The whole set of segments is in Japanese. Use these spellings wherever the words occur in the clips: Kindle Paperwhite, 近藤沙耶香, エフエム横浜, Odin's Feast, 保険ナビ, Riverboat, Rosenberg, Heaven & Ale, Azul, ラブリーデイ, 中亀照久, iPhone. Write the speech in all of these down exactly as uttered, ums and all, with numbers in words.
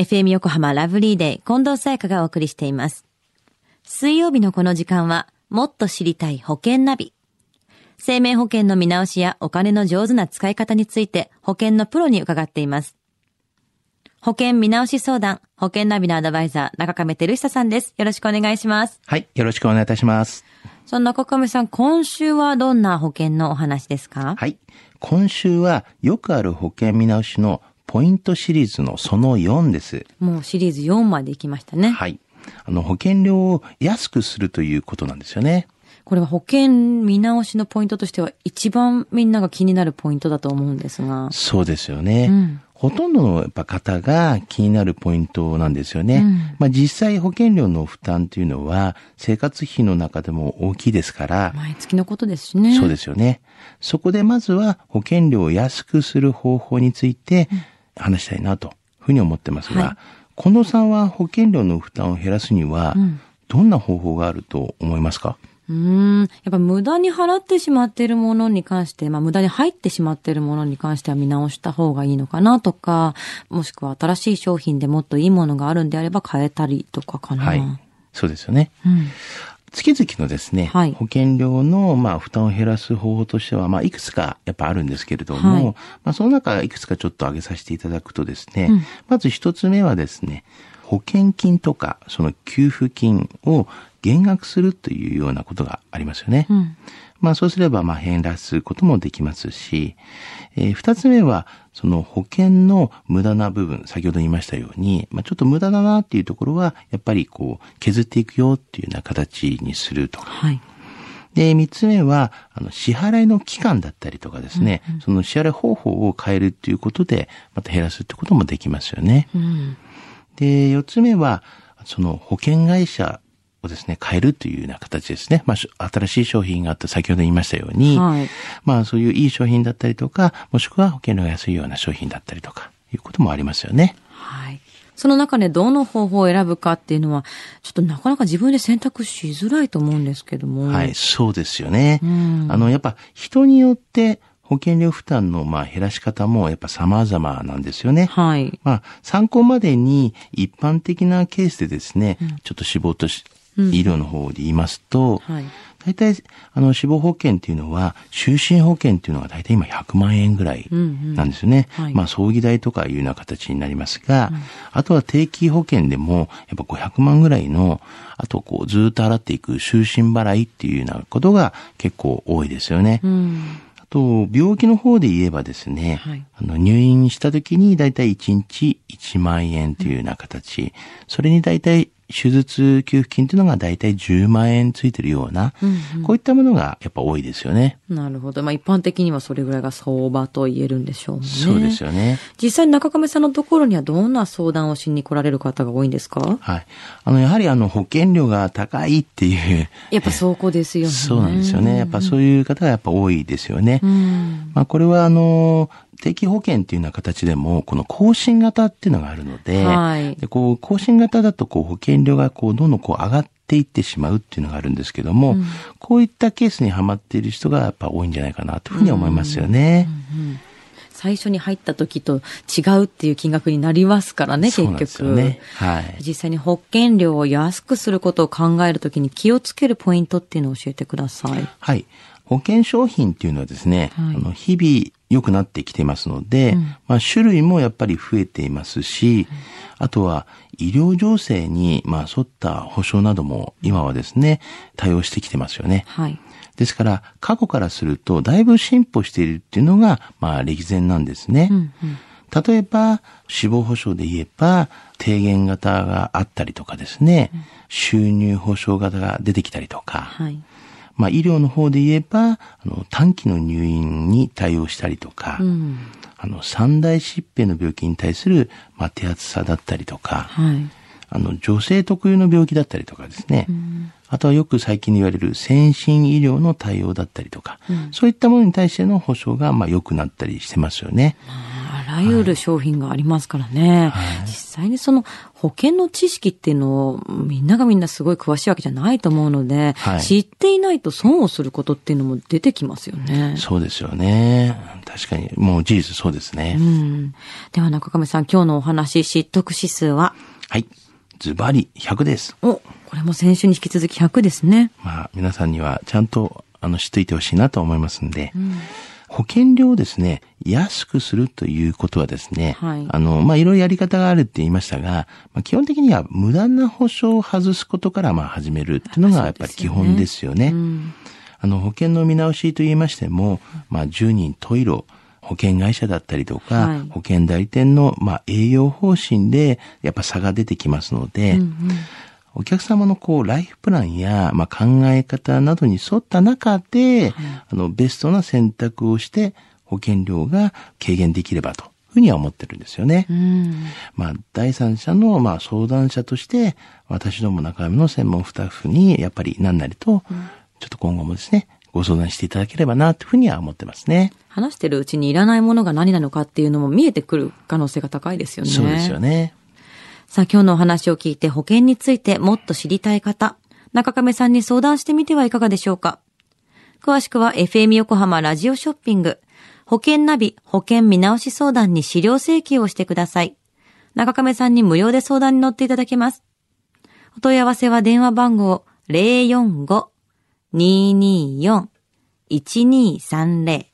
エフエム 横浜ラブリーデイ近藤沙耶香がお送りしています。水曜日のこの時間はもっと知りたい保険ナビ。生命保険の見直しやお金の上手な使い方について保険のプロに伺っています。保険見直し相談、保険ナビのアドバイザー、中亀照久さんです。よろしくお願いします。はい、よろしくお願いいたします。その中亀さん、今週はどんな保険のお話ですか？はい、今週はよくある保険見直しのポイントシリーズのそのよんです。もうシリーズよんまでいきましたね。はい。あの保険料を安くするということなんですよね。これは保険見直しのポイントとしては一番みんなが気になるポイントだと思うんですが。そうですよね。うん、ほとんどのやっぱ方が気になるポイントなんですよね。うん、まあ実際保険料の負担というのは生活費の中でも大きいですから。毎月のことですしね。そうですよね。そこでまずは保険料を安くする方法について話したいなというふうに思ってますが、はい、近藤さんは保険料の負担を減らすにはどんな方法があると思いますか？うーん、やっぱ無駄に払ってしまっているものに関して、まあ無駄に入ってしまっているものに関しては見直した方がいいのかなとか、もしくは新しい商品でもっといいものがあるんであれば変えたりとかかな。はい、そうですよね。うん、月々のですね、はい、保険料のまあ負担を減らす方法としては、まあいくつかやっぱあるんですけれども、はい、まあその中いくつかちょっと挙げさせていただくとですね、うん、まず一つ目はですね、保険金とかその給付金を減額するというようなことがありますよね。うん、まあそうすればまあ減らすこともできますし、えー、二つ目はその保険の無駄な部分、先ほど言いましたように、まあちょっと無駄だなっていうところはやっぱりこう削っていくよっていうような形にするとか。はい。で、三つ目は、あの、支払いの期間だったりとかですね、うんうん、その支払い方法を変えるということで、また減らすってこともできますよね。うん、で、四つ目は、その保険会社をですね、変えるというような形ですね。まあ、新しい商品があった、先ほど言いましたように、はい、まあ、そういういい商品だったりとか、もしくは保険料が安いような商品だったりとか、いうこともありますよね。はい。その中でどの方法を選ぶかっていうのは、ちょっとなかなか自分で選択しづらいと思うんですけども。はい、そうですよね。うん、あの、やっぱ人によって、保険料負担のまあ減らし方もやっぱ様々なんですよね。はい。まあ、参考までに一般的なケースでですね、うん、ちょっと死亡とし、医療の方で言いますと、うんはい、大体、あの、死亡保険っていうのは、終身保険っていうのが大体今ひゃくまんえんぐらいなんですよね。うんうんはい、まあ、葬儀代とかいうような形になりますが、うん、あとは定期保険でも、やっぱごひゃくまんぐらいの、あとこう、ずっと払っていく終身払いっていうようなことが結構多いですよね。うんと、病気の方で言えばですね、はい、あの入院した時にだいたいいちにちいちまんえんというような形、うん、それにだいたい手術給付金というのがだいたいじゅうまんえんついてるような、うんうん、こういったものがやっぱ多いですよね。なるほど。まあ一般的にはそれぐらいが相場と言えるんでしょうね。そうですよね。実際中亀さんのところにはどんな相談をしに来られる方が多いんですか？はい。あのやはりあの保険料が高いっていうやっぱそこですよね。そうなんですよね。やっぱそういう方がやっぱ多いですよね。うん、まあこれはあの定期保険っていうような形でも、この更新型っていうのがあるので、はい、でこう更新型だとこう保険料がこうどんどんこう上がっていってしまうっていうのがあるんですけども、うん、こういったケースにはまっている人がやっぱ多いんじゃないかなというふうに思いますよね。うんうんうん、最初に入った時と違うっていう金額になりますからね、結局。そうですよね。はい。実際に保険料を安くすることを考えるときに気をつけるポイントっていうのを教えてください。はい。保険商品っていうのはですね、はい、あの日々良くなってきていますので、うんまあ、種類もやっぱり増えていますし、うん、あとは医療情勢にまあ沿った保障なども今はですね、対応してきてますよね。はい、ですから過去からするとだいぶ進歩しているっていうのがまあ歴然なんですね。うんうん、例えば死亡保障で言えば低減型があったりとかですね、うん、収入保障型が出てきたりとか、はいまあ、医療の方で言えばあの短期の入院に対応したりとか、うん、あの三大疾病の病気に対する、まあ、手厚さだったりとか、はい、あの女性特有の病気だったりとかですね、うん、あとはよく最近言われる先進医療の対応だったりとか、うん、そういったものに対しての保障が、まあ、良くなったりしてますよね。うんらゆる商品がありますからね、はい、実際にその保険の知識っていうのをみんながみんなすごい詳しいわけじゃないと思うので、はい、知っていないと損をすることっていうのも出てきますよね。そうですよね。確かにもう事実そうですね、うん、では中上さん、今日のお話、知得指数は、はい、ズバリひゃくです。お、これも先週に引き続きひゃくですね。まあ皆さんにはちゃんとあの知っていてほしいなと思いますんで、うん、保険料をですね安くするということはですね、はい、あのまあいろいろやり方があるって言いましたが、まあ、基本的には無駄な保証を外すことからまあ始めるっていうのがやっぱり基本ですよね。あ、そうですよね。うん、あの保険の見直しと言いましても、まあ十人十色、保険会社だったりとか、はい、保険代理店のまあ営業方針でやっぱ差が出てきますので、うんうん、お客様のこうライフプランやまあ考え方などに沿った中で、はい、あのベストな選択をして保険料が軽減できればというふうには思ってるんですよね。うん、まあ第三者のまあ相談者として私ども中上の専門スタッフにやっぱり何なりとちょっと今後もですね、うん、ご相談していただければなというふうには思ってますね。話してるうちにいらないものが何なのかっていうのも見えてくる可能性が高いですよね。そうですよね。さあ、今日のお話を聞いて保険についてもっと知りたい方、中亀さんに相談してみてはいかがでしょうか。詳しくは エフエム 横浜ラジオショッピング保険ナビ保険見直し相談に資料請求をしてください。中亀さんに無料で相談に乗っていただけます。お問い合わせは電話番号 ゼロよんご にーにーよん いちにーさんゼロ ゼ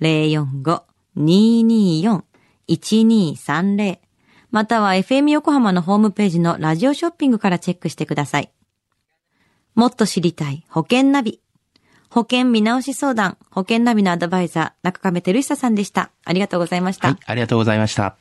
ロよんご にーにーよん いちにーさんゼロ または エフエム 横浜のホームページのラジオショッピングからチェックしてください。もっと知りたい保険ナビ保険見直し相談、保険ナビのアドバイザー中亀照久さんでした。ありがとうございました。はい、ありがとうございました。